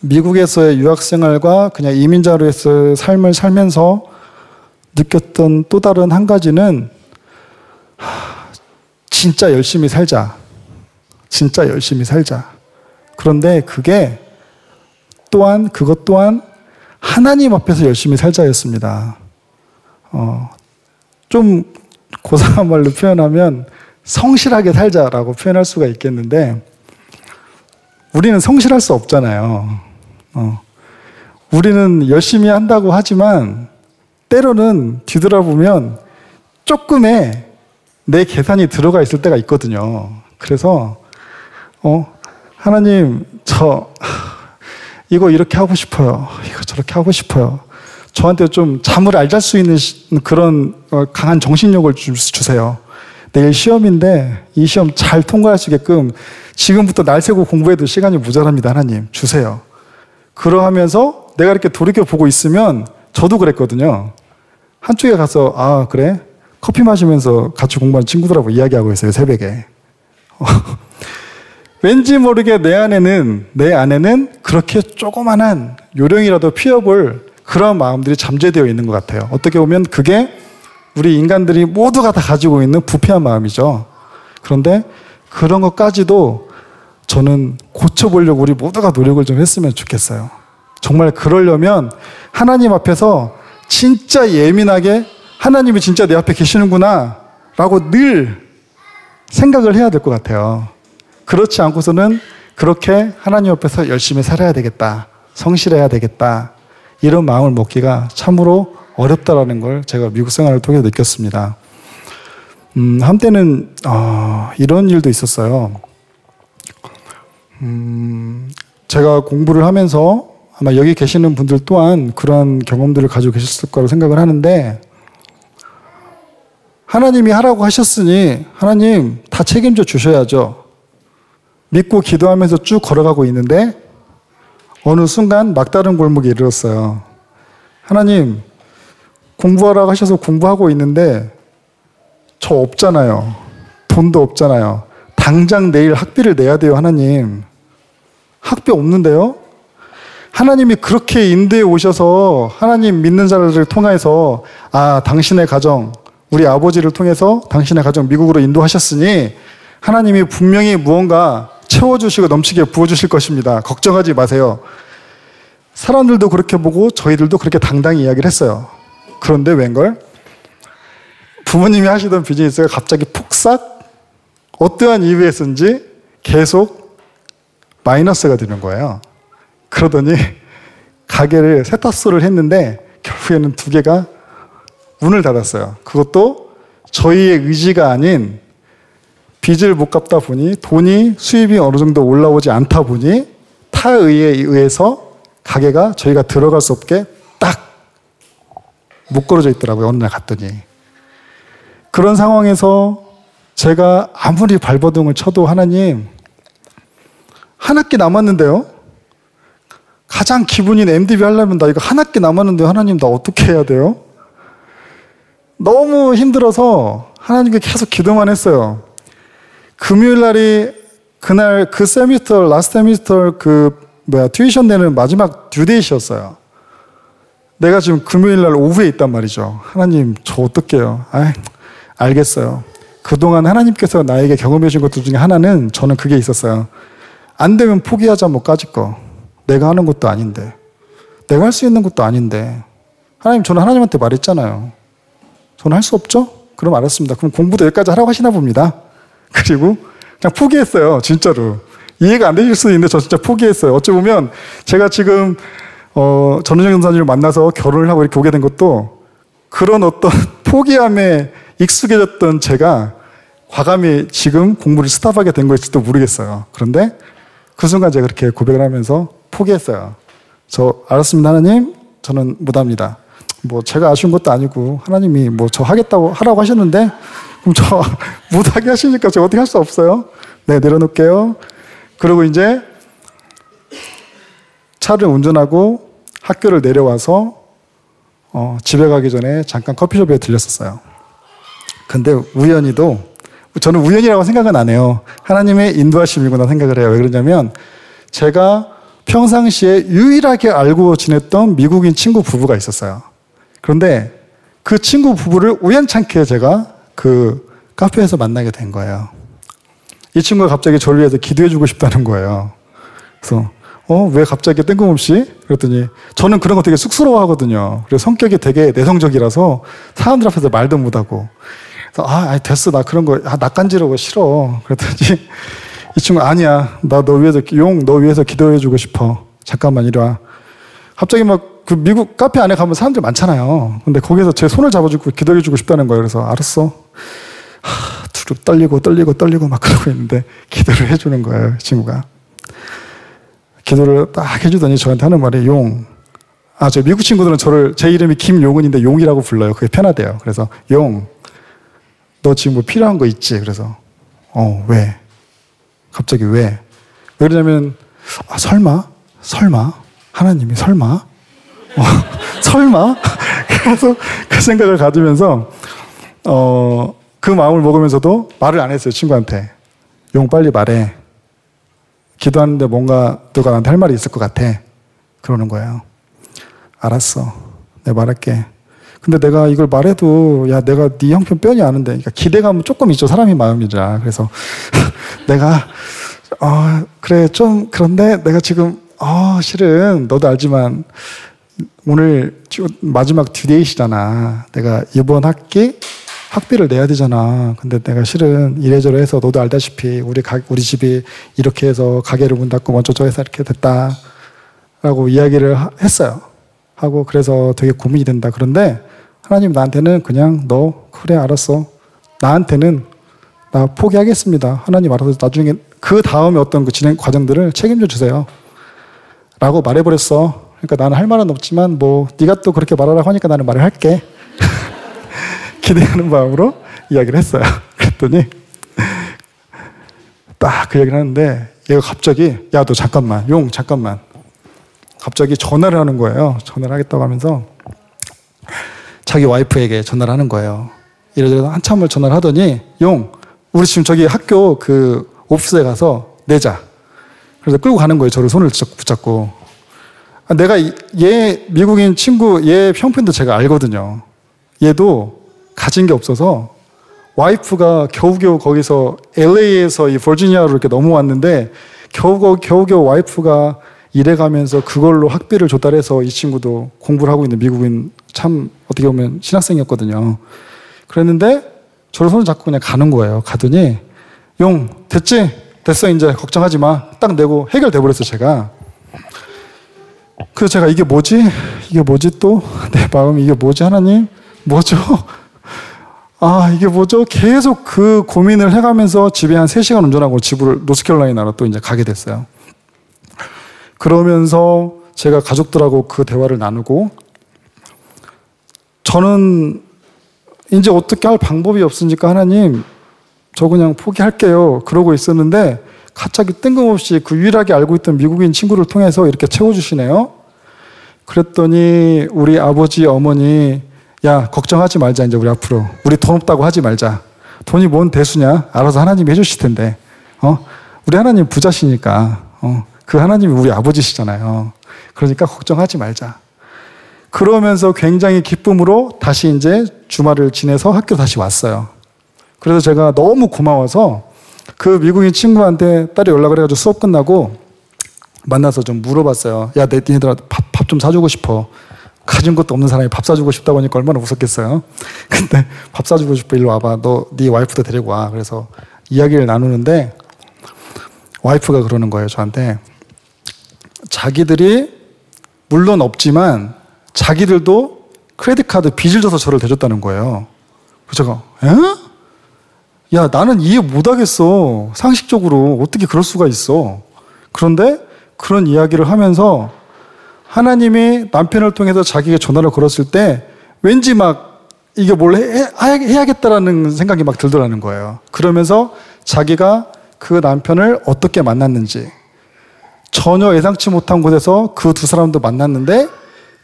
미국에서의 유학생활과 그냥 이민자로서의 삶을 살면서 느꼈던 또 다른 한 가지는 진짜 열심히 살자, 진짜 열심히 살자. 그런데 그게 또한, 그것 또한 하나님 앞에서 열심히 살자였습니다. 좀 고상한 말로 표현하면 성실하게 살자라고 표현할 수가 있겠는데, 우리는 성실할 수 없잖아요. 우리는 열심히 한다고 하지만 때로는 뒤돌아보면 조금의 내 계산이 들어가 있을 때가 있거든요. 그래서 하나님 저 이거 이렇게 하고 싶어요. 이거 저렇게 하고 싶어요. 저한테 좀 잠을 알 잘 수 있는 그런 강한 정신력을 주세요. 내일 시험인데 이 시험 잘 통과할 수 있게끔 지금부터 날 새고 공부해도 시간이 모자랍니다. 하나님 주세요. 그러하면서 내가 이렇게 돌이켜보고 있으면, 저도 그랬거든요. 한쪽에 가서 아 그래? 커피 마시면서 같이 공부하는 친구들하고 이야기하고 있어요. 새벽에. 왠지 모르게 내 안에는 그렇게 조그만한 요령이라도 피워볼 그런 마음들이 잠재되어 있는 것 같아요. 어떻게 보면 그게 우리 인간들이 모두가 다 가지고 있는 부패한 마음이죠. 그런데 그런 것까지도 저는 고쳐보려고 우리 모두가 노력을 좀 했으면 좋겠어요. 정말 그러려면 하나님 앞에서 진짜 예민하게 하나님이 진짜 내 앞에 계시는구나 라고 늘 생각을 해야 될 것 같아요. 그렇지 않고서는 그렇게 하나님 앞에서 열심히 살아야 되겠다, 성실해야 되겠다, 이런 마음을 먹기가 참으로 어렵다라는 걸 제가 미국 생활을 통해 느꼈습니다. 한때는 이런 일도 있었어요. 제가 공부를 하면서 아마 여기 계시는 분들 또한 그러한 경험들을 가지고 계셨을 거라고 생각을 하는데, 하나님이 하라고 하셨으니 하나님 다 책임져 주셔야죠. 믿고 기도하면서 쭉 걸어가고 있는데 어느 순간 막다른 골목에 이르렀어요. 하나님 공부하라고 하셔서 공부하고 있는데 저 없잖아요. 돈도 없잖아요. 당장 내일 학비를 내야 돼요. 하나님 학비 없는데요? 하나님이 그렇게 인도해 오셔서 하나님 믿는 자를 통해서 아 당신의 가정, 우리 아버지를 통해서 당신의 가정 미국으로 인도하셨으니 하나님이 분명히 무언가 채워주시고 넘치게 부어주실 것입니다. 걱정하지 마세요. 사람들도 그렇게 보고 저희들도 그렇게 당당히 이야기를 했어요. 그런데 웬걸? 부모님이 하시던 비즈니스가 갑자기 폭삭 어떠한 이유에서인지 계속 마이너스가 되는 거예요. 그러더니 가게를 세탁소를 했는데 결국에는 두 개가 문을 닫았어요. 그것도 저희의 의지가 아닌, 빚을 못 갚다 보니 돈이 수입이 어느 정도 올라오지 않다 보니 타의에 의해서 가게가 저희가 들어갈 수 없게 딱 묶어져 있더라고요. 어느 날 갔더니. 그런 상황에서 제가 아무리 발버둥을 쳐도 하나님 한 학기 남았는데요. 가장 기본인 MDB 하려면 나 이거 한 학기 남았는데 하나님 나 어떻게 해야 돼요? 너무 힘들어서 하나님께 계속 기도만 했어요. 금요일 날이 그날 그 세미스터, 라스트 세미스터 튜이션 되는 마지막 듀데이시였어요. 내가 지금 금요일 날 오후에 있단 말이죠. 하나님, 저 어떡해요? 알겠어요. 그동안 하나님께서 나에게 경험해 준 것들 중에 하나는 저는 그게 있었어요. 안 되면 포기하자, 뭐 까짓 거. 내가 하는 것도 아닌데. 내가 할 수 있는 것도 아닌데. 하나님, 저는 하나님한테 말했잖아요. 저는 할 수 없죠? 그럼 알았습니다. 그럼 공부도 여기까지 하라고 하시나 봅니다. 그리고 그냥 포기했어요. 진짜로. 이해가 안 되실 수도 있는데 저 진짜 포기했어요. 어찌 보면 제가 지금 전은정 전사님을 만나서 결혼을 하고 이렇게 오게 된 것도 그런 어떤 포기함에 익숙해졌던 제가 과감히 지금 공부를 스탑하게 된 것일지도 모르겠어요. 그런데 그 순간 제가 그렇게 고백을 하면서 포기했어요. 저 알았습니다. 하나님 저는 못합니다. 뭐 제가 아쉬운 것도 아니고 하나님이 뭐 저 하겠다고 하라고 하셨는데 그럼 저 못하게 하시니까 제가 어떻게 할 수 없어요. 네, 내려놓을게요. 그리고 이제 차를 운전하고 학교를 내려와서 집에 가기 전에 잠깐 커피숍에 들렸었어요. 근데 저는 우연이라고 생각은 안 해요. 하나님의 인도하심이구나 생각을 해요. 왜 그러냐면 제가 평상시에 유일하게 알고 지냈던 미국인 친구 부부가 있었어요. 그런데 그 친구 부부를 우연찮게 제가 그 카페에서 만나게 된 거예요. 이 친구가 갑자기 저를 위해서 기도해주고 싶다는 거예요. 그래서 왜 갑자기 뜬금없이? 그랬더니 저는 그런 거 되게 쑥스러워하거든요. 그리고 성격이 되게 내성적이라서 사람들 앞에서 말도 못하고 그래서 아 됐어 나 그런 거 낯간지러워 싫어. 그랬더니 이 친구 아니야 나 너 위해서 용 너 위해서 기도해주고 싶어. 잠깐만 이리 와. 갑자기 막 그 미국 카페 안에 가면 사람들 많잖아요. 근데 거기서 제 손을 잡아주고 기도해주고 싶다는 거예요. 그래서 알았어. 두릅 떨리고 막 그러고 있는데 기도를 해주는 거예요. 이 친구가 기도를 딱 해주더니 저한테 하는 말이 용. 아, 저 미국 친구들은 저를 제 이름이 김용은인데 용이라고 불러요. 그게 편하대요. 그래서 용, 너 지금 뭐 필요한 거 있지? 그래서 왜? 갑자기 왜? 왜 그러냐면 아, 설마 하나님이 설마 그래서 그 생각을 가지면서 그 마음을 먹으면서도 말을 안 했어요. 친구한테 용 빨리 말해. 기도하는데 뭔가 누가 나한테 할 말이 있을 것 같아. 그러는 거예요. 알았어. 내가 말할게. 근데 내가 이걸 말해도 야 내가 네 형편 뼈니 아는데 그러니까 기대감은 조금 있죠. 사람이 마음이자. 그래서 내가 그래 좀 그런데 내가 지금 실은 너도 알지만 오늘 마지막 듀데이시잖아. 내가 이번 학기 학비를 내야 되잖아. 근데 내가 실은 이래저래 해서 너도 알다시피 우리 집이 이렇게 해서 가게를 문 닫고 먼저 저 회사 이렇게 됐다 라고 이야기를 했어요. 하고 그래서 되게 고민이 된다. 그런데 하나님 나한테는 그냥 너 그래 알았어. 나한테는 나 포기하겠습니다. 하나님 알아서 나중에 그 다음에 어떤 그 진행 과정들을 책임져 주세요 라고 말해버렸어. 그러니까 나는 할 말은 없지만 뭐 네가 또 그렇게 말하라고 하니까 나는 말을 할게. 기대하는 마음으로 이야기를 했어요. 그랬더니 딱 그 얘기를 하는데 얘가 갑자기 야 너 잠깐만 용 잠깐만 갑자기 전화를 하는 거예요. 전화를 하겠다고 하면서 자기 와이프에게 전화를 하는 거예요. 이래저래 한참을 전화를 하더니 용 우리 지금 저기 학교 그 옵스에 가서 내자. 그래서 끌고 가는 거예요. 저를 손을 붙잡고. 내가 얘 미국인 친구 얘 형편도 제가 알거든요. 얘도 가진 게 없어서 와이프가 겨우겨우 거기서 LA에서 이 버지니아로 이렇게 넘어왔는데 겨우겨우 와이프가 일해가면서 그걸로 학비를 조달해서 이 친구도 공부를 하고 있는 미국인 참 어떻게 보면 신학생이었거든요. 그랬는데 저를 손을 잡고 그냥 가는 거예요. 가더니 용 됐지? 됐어 이제 걱정하지 마. 딱 내고 해결돼 버렸어요 제가. 그래서 제가 이게 뭐지 또 내 마음이 이게 뭐지 하나님? 뭐죠? 아 이게 뭐죠? 계속 그 고민을 해가면서 집에 한 3시간 운전하고 집을 노스캐롤라이나로 또 이제 가게 됐어요. 그러면서 제가 가족들하고 그 대화를 나누고 저는 이제 어떻게 할 방법이 없으니까 하나님 저 그냥 포기할게요 그러고 있었는데 갑자기 뜬금없이 그 유일하게 알고 있던 미국인 친구를 통해서 이렇게 채워주시네요. 그랬더니 우리 아버지 어머니 야 걱정하지 말자 이제 우리 앞으로 우리 돈 없다고 하지 말자. 돈이 뭔 대수냐 알아서 하나님이 해주실 텐데 우리 하나님 부자시니까 그 하나님이 우리 아버지시잖아요. 그러니까 걱정하지 말자. 그러면서 굉장히 기쁨으로 다시 이제 주말을 지내서 학교 다시 왔어요. 그래서 제가 너무 고마워서 그 미국인 친구한테 딸이 연락을 해가지고 수업 끝나고 만나서 좀 물어봤어요. 야 니네들아 밥 좀 사주고 싶어. 가진 것도 없는 사람이 밥 사주고 싶다고 하니까 얼마나 무섭겠어요. 근데 밥 사주고 싶어 일로 와봐. 너 네 와이프도 데리고 와. 그래서 이야기를 나누는데 와이프가 그러는 거예요. 저한테 자기들이 물론 없지만 자기들도 크레딧카드 빚을 져서 저를 대줬다는 거예요. 그래서 제가 에? 야 나는 이해 못하겠어. 상식적으로 어떻게 그럴 수가 있어. 그런데 그런 이야기를 하면서 하나님이 남편을 통해서 자기에게 전화를 걸었을 때 왠지 막 이게 뭘 해야겠다라는 생각이 막 들더라는 거예요. 그러면서 자기가 그 남편을 어떻게 만났는지 전혀 예상치 못한 곳에서 그 두 사람도 만났는데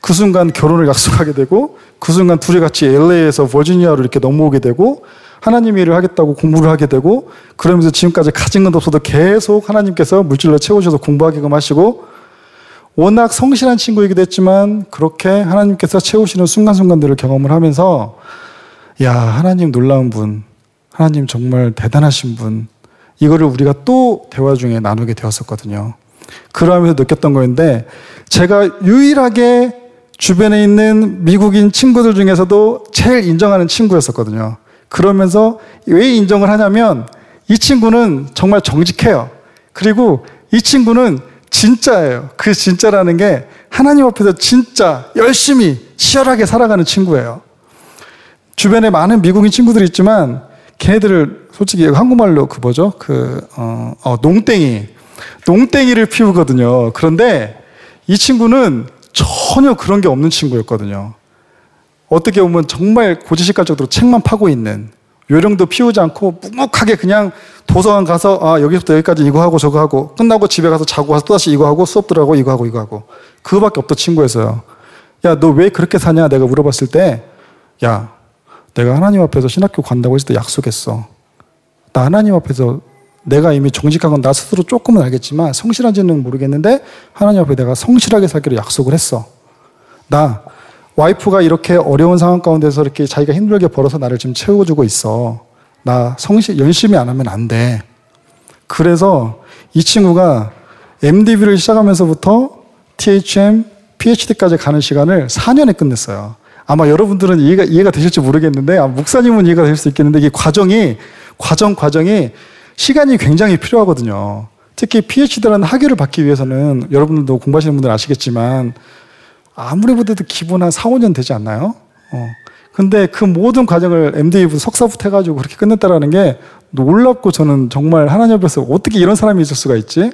그 순간 결혼을 약속하게 되고 그 순간 둘이 같이 LA에서 버지니아로 이렇게 넘어오게 되고 하나님 일을 하겠다고 공부를 하게 되고 그러면서 지금까지 가진 건 없어도 계속 하나님께서 물질로 채우셔서 공부하게끔 하시고 워낙 성실한 친구이기도 했지만 그렇게 하나님께서 채우시는 순간순간들을 경험을 하면서 야 하나님 놀라운 분 하나님 정말 대단하신 분 이거를 우리가 또 대화 중에 나누게 되었었거든요. 그러면서 느꼈던 거였는데 제가 유일하게 주변에 있는 미국인 친구들 중에서도 제일 인정하는 친구였었거든요. 그러면서 왜 인정을 하냐면 이 친구는 정말 정직해요. 그리고 이 친구는 진짜예요. 그 진짜라는 게 하나님 앞에서 진짜 열심히 치열하게 살아가는 친구예요. 주변에 많은 미국인 친구들이 있지만 걔네들을 솔직히 한국말로 그 뭐죠? 농땡이를 피우거든요. 그런데 이 친구는 전혀 그런 게 없는 친구였거든요. 어떻게 보면 정말 고지식가적으로 책만 파고 있는, 요령도 피우지 않고 묵묵하게 그냥 도서관 가서 아 여기서부터 여기까지 이거 하고 저거 하고 끝나고 집에 가서 자고 와서 또다시 이거 하고 수업 들어가고 이거 하고 그거밖에 없던 친구였어요. 야, 너 왜 그렇게 사냐? 내가 물어봤을 때, 야, 내가 하나님 앞에서 신학교 간다고 했을 때 약속했어. 나 하나님 앞에서 내가 이미 정직한 건 나 스스로 조금은 알겠지만 성실한지는 모르겠는데 하나님 앞에 내가 성실하게 살기로 약속을 했어. 나 와이프가 이렇게 어려운 상황 가운데서 이렇게 자기가 힘들게 벌어서 나를 지금 채워주고 있어. 나 열심히 안 하면 안 돼. 그래서 이 친구가 MDB를 시작하면서부터 THM, PhD까지 가는 시간을 4년에 끝냈어요. 아마 여러분들은 이해가 되실지 모르겠는데, 아, 목사님은 이해가 되실 수 있겠는데, 이 과정이 시간이 굉장히 필요하거든요. 특히 PhD라는 학위를 받기 위해서는 여러분들도 공부하시는 분들 아시겠지만 아무리 보더라도 기본 한 4, 5년 되지 않나요? 근데 그 모든 과정을 MD부터 석사부터 해가지고 그렇게 끝냈다라는 게 놀랍고, 저는 정말 하나님 앞에서 어떻게 이런 사람이 있을 수가 있지?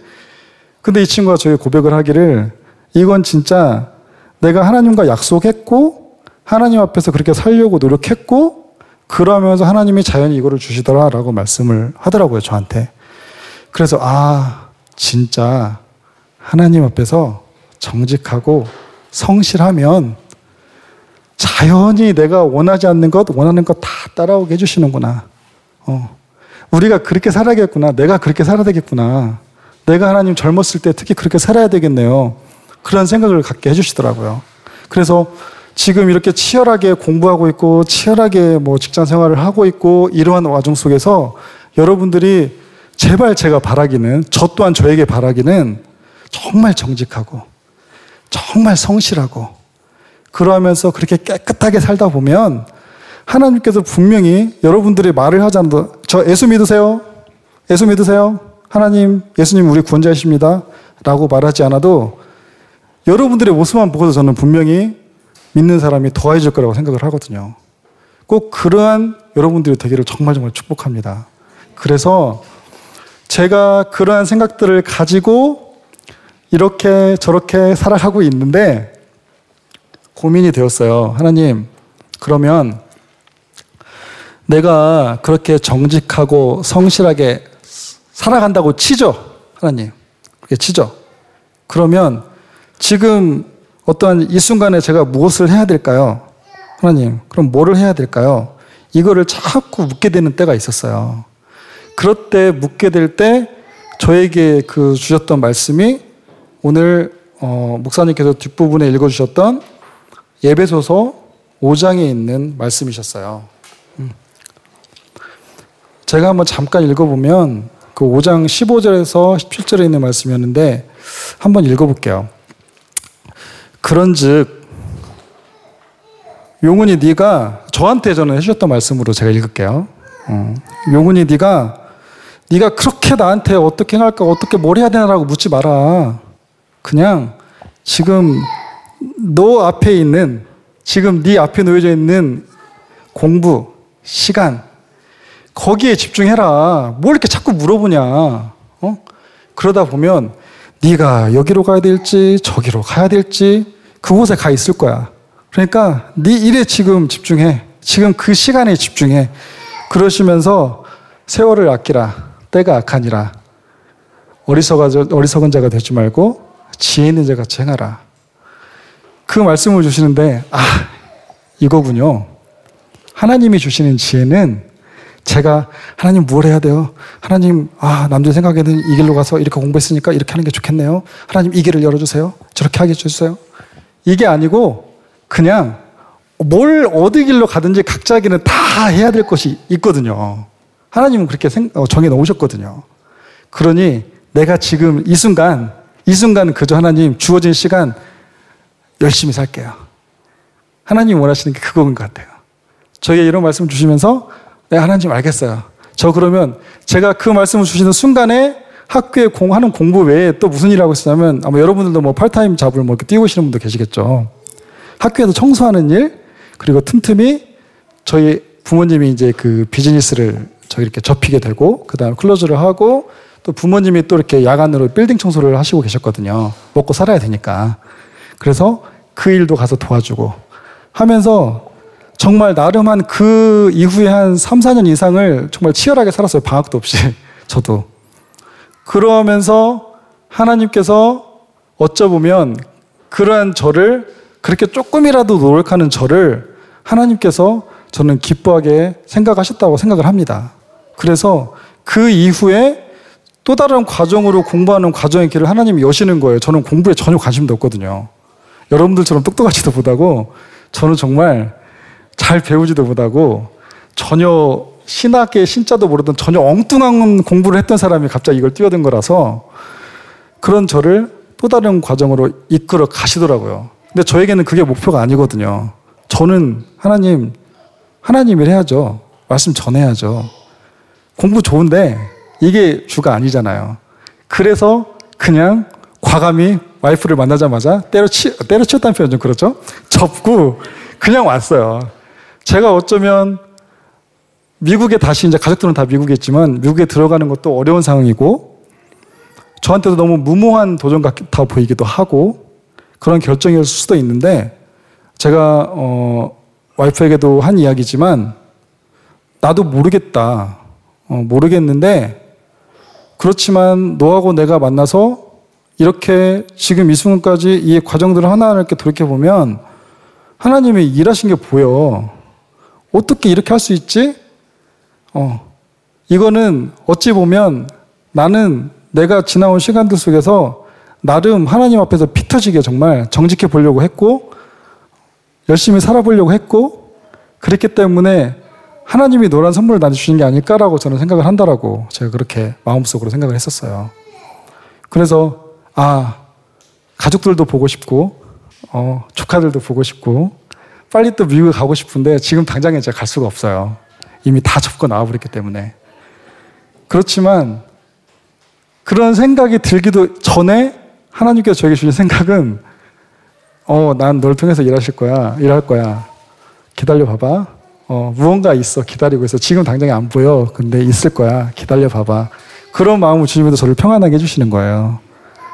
근데 이 친구가 저에게 고백을 하기를, 이건 진짜 내가 하나님과 약속했고 하나님 앞에서 그렇게 살려고 노력했고 그러면서 하나님이 자연히 이거를 주시더라라고 말씀을 하더라고요, 저한테. 그래서 아, 진짜 하나님 앞에서 정직하고 성실하면 자연히 내가 원하지 않는 것, 원하는 것 다 따라오게 해주시는구나. 우리가 그렇게 살아야겠구나. 내가 그렇게 살아야 되겠구나. 내가 하나님 젊었을 때 특히 그렇게 살아야 되겠네요. 그런 생각을 갖게 해주시더라고요. 그래서 지금 이렇게 치열하게 공부하고 있고 치열하게 뭐 직장 생활을 하고 있고 이러한 와중 속에서 여러분들이 제발 제가 바라기는, 저 또한 저에게 바라기는 정말 정직하고 정말 성실하고 그러면서 그렇게 깨끗하게 살다 보면 하나님께서 분명히 여러분들이 말을 하지 않아도, 저 예수 믿으세요? 예수 믿으세요? 하나님, 예수님 우리 구원자이십니다 라고 말하지 않아도 여러분들의 모습만 보고서 저는 분명히 믿는 사람이 더해질 거라고 생각을 하거든요. 꼭 그러한 여러분들이 되기를 정말 축복합니다. 그래서 제가 그러한 생각들을 가지고 이렇게 저렇게 살아가고 있는데 고민이 되었어요. 하나님, 그러면 내가 그렇게 정직하고 성실하게 살아간다고 치죠. 하나님, 그렇게 치죠. 그러면 지금 어떠한 이 순간에 제가 무엇을 해야 될까요? 하나님, 그럼 뭐를 해야 될까요? 이거를 자꾸 묻게 되는 때가 있었어요. 그럴 때 묻게 될 때 저에게 그 주셨던 말씀이 오늘 목사님께서 뒷부분에 읽어주셨던 예배소서 5장에 있는 말씀이셨어요. 제가 한번 잠깐 읽어보면 그 5장 15절에서 17절에 있는 말씀이었는데 한번 읽어볼게요. 그런즉 용훈이 네가, 저한테 저는 해주셨던 말씀으로 제가 읽을게요. 용훈이 네가 그렇게 나한테 어떻게 할까, 어떻게 뭘 해야 되나라고 묻지 마라. 그냥 지금 너 앞에 있는, 지금 네 앞에 놓여져 있는 공부, 시간, 거기에 집중해라. 뭘 이렇게 자꾸 물어보냐. 그러다 보면 네가 여기로 가야 될지 저기로 가야 될지 그곳에 가 있을 거야. 그러니까 네 일에 지금 집중해. 지금 그 시간에 집중해. 그러시면서 세월을 아끼라. 때가 악하니라. 어리석은 자가 되지 말고 지혜 있는 자 같이 행하라. 그 말씀을 주시는데, 아, 이거군요. 하나님이 주시는 지혜는 제가, 하나님 뭘 해야 돼요? 하나님, 아, 남들 생각에는 이 길로 가서 이렇게 공부했으니까 이렇게 하는 게 좋겠네요. 하나님 이 길을 열어주세요. 저렇게 하게 해주세요. 이게 아니고 그냥 뭘 어디 길로 가든지 각자에게는 다 해야 될 것이 있거든요. 하나님은 그렇게 정해 놓으셨거든요. 그러니 내가 지금 이 순간 그저 하나님 주어진 시간 열심히 살게요. 하나님 원하시는 게 그거인 것 같아요. 저희가 이런 말씀 주시면서 네, 하나님 알겠어요. 저 그러면 제가 그 말씀을 주시는 순간에 학교에 하는 공부 외에 또 무슨 일을 하고 있었냐면, 아마 여러분들도 뭐 팔타임 잡을 뭐 이렇게 띄우시는 분도 계시겠죠. 학교에서 청소하는 일, 그리고 틈틈이 저희 부모님이 이제 그 비즈니스를 저희 이렇게 접히게 되고, 그 다음에 클로즈를 하고, 또 부모님이 또 이렇게 야간으로 빌딩 청소를 하시고 계셨거든요. 먹고 살아야 되니까. 그래서 그 일도 가서 도와주고 하면서 정말 나름 한 그 이후에 한 3, 4년 이상을 정말 치열하게 살았어요. 방학도 없이. 저도. 그러면서 하나님께서 어쩌면 그러한 저를, 그렇게 조금이라도 노력하는 저를 하나님께서 저는 기뻐하게 생각하셨다고 생각을 합니다. 그래서 그 이후에 또 다른 과정으로 공부하는 과정의 길을 하나님이 여시는 거예요. 저는 공부에 전혀 관심도 없거든요. 여러분들처럼 똑똑하지도 못하고, 저는 정말 잘 배우지도 못하고, 전혀 신학의 신자도 모르던 전혀 엉뚱한 공부를 했던 사람이 갑자기 이걸 뛰어든 거라서 그런 저를 또 다른 과정으로 이끌어 가시더라고요. 근데 저에게는 그게 목표가 아니거든요. 저는 하나님 일 해야죠. 말씀 전해야죠. 공부 좋은데 이게 주가 아니잖아요. 그래서 그냥 과감히 와이프를 만나자마자 때려치웠다는 표현 좀 그렇죠? 접고 그냥 왔어요. 제가 어쩌면 미국에 다시 이제 가족들은 다 미국에 있지만 미국에 들어가는 것도 어려운 상황이고 저한테도 너무 무모한 도전 같아 보이기도 하고 그런 결정일 수도 있는데 제가 와이프에게도 한 이야기지만 나도 모르겠다. 모르겠는데 그렇지만 너하고 내가 만나서 이렇게 지금 이 순간까지 이 과정들을 하나하나 이렇게 돌이켜보면 하나님이 일하신 게 보여. 어떻게 이렇게 할 수 있지? 이거는 어찌 보면 나는 내가 지나온 시간들 속에서 나름 하나님 앞에서 피 터지게 정말 정직해 보려고 했고 열심히 살아보려고 했고 그랬기 때문에 하나님이 노란 선물을 나한테 주신 게 아닐까라고 저는 생각을 한다라고 제가 그렇게 마음속으로 생각을 했었어요. 그래서 가족들도 보고 싶고 조카들도 보고 싶고 빨리 또 미국에 가고 싶은데 지금 당장에 제가 갈 수가 없어요. 이미 다 접고 나와버렸기 때문에. 그렇지만 그런 생각이 들기도 전에 하나님께서 저에게 주신 생각은 난 널 통해서 일할 거야. 기다려봐봐. 무언가 있어. 기다리고 있어. 지금 당장에 안 보여. 근데 있을 거야. 기다려봐봐. 그런 마음을 주시면서 저를 평안하게 해주시는 거예요.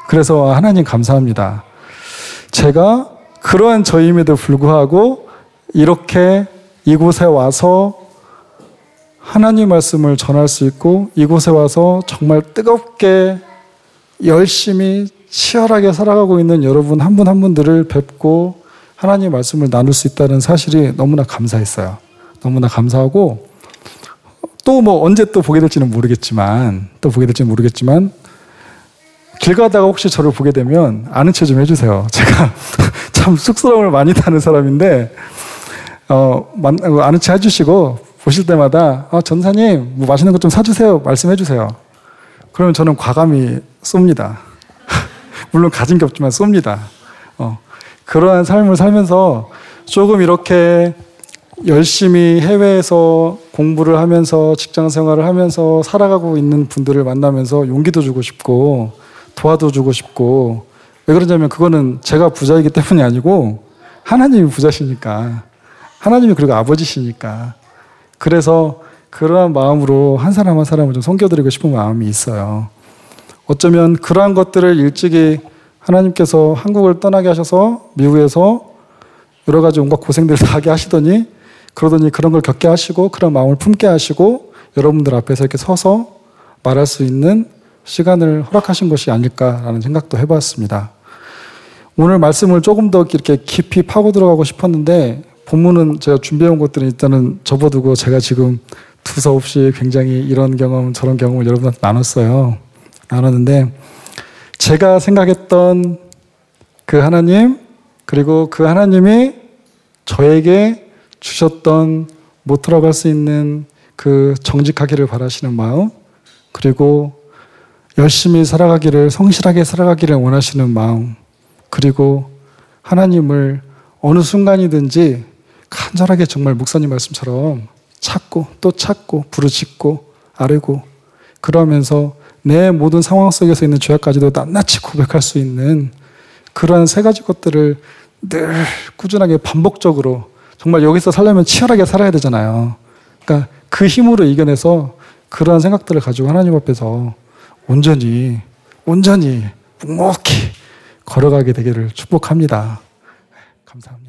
그래서 하나님 감사합니다. 제가 그러한 저임에도 불구하고 이렇게 이곳에 와서 하나님 말씀을 전할 수 있고 이곳에 와서 정말 뜨겁게 열심히 치열하게 살아가고 있는 여러분 한 분 한 분들을 뵙고 하나님 말씀을 나눌 수 있다는 사실이 너무나 감사했어요. 너무나 감사하고 또 뭐 언제 또 보게 될지는 모르겠지만 길 가다가 혹시 저를 보게 되면 아는 체 좀 해주세요. 제가 참 쑥스러움을 많이 타는 사람인데 아는 체 해주시고 보실 때마다 전사님 뭐 맛있는 것 좀 사주세요. 말씀해주세요. 그러면 저는 과감히 쏩니다. 물론 가진 게 없지만 쏩니다. 그러한 삶을 살면서 조금 이렇게 열심히 해외에서 공부를 하면서 직장 생활을 하면서 살아가고 있는 분들을 만나면서 용기도 주고 싶고 도와도 주고 싶고 왜 그러냐면 그거는 제가 부자이기 때문이 아니고 하나님이 부자시니까 하나님이 그리고 아버지시니까 그래서 그러한 마음으로 한 사람 한 사람을 좀 섬겨드리고 싶은 마음이 있어요. 어쩌면 그러한 것들을 일찍이 하나님께서 한국을 떠나게 하셔서 미국에서 여러 가지 온갖 고생들을 다 하게 하시더니 그러더니 그런 걸 겪게 하시고 그런 마음을 품게 하시고 여러분들 앞에서 이렇게 서서 말할 수 있는 시간을 허락하신 것이 아닐까라는 생각도 해봤습니다. 오늘 말씀을 조금 더 이렇게 깊이 파고 들어가고 싶었는데 본문은 제가 준비해온 것들은 일단은 접어두고 제가 지금 두서없이 굉장히 이런 경험 저런 경험을 여러분한테 나눴는데 제가 생각했던 그 하나님 그리고 그 하나님이 저에게 주셨던 모토라고 할 수 있는 그 정직하기를 바라시는 마음 그리고 열심히 살아가기를 성실하게 살아가기를 원하시는 마음 그리고 하나님을 어느 순간이든지 간절하게 정말 목사님 말씀처럼 찾고 또 찾고 부르짖고 아뢰고 그러면서 내 모든 상황 속에서 있는 죄악까지도 낱낱이 고백할 수 있는 그러한 세 가지 것들을 늘 꾸준하게 반복적으로 정말 여기서 살려면 치열하게 살아야 되잖아요. 그러니까 그 힘으로 이겨내서 그러한 생각들을 가지고 하나님 앞에서 온전히 묵묵히 걸어가게 되기를 축복합니다. 감사합니다.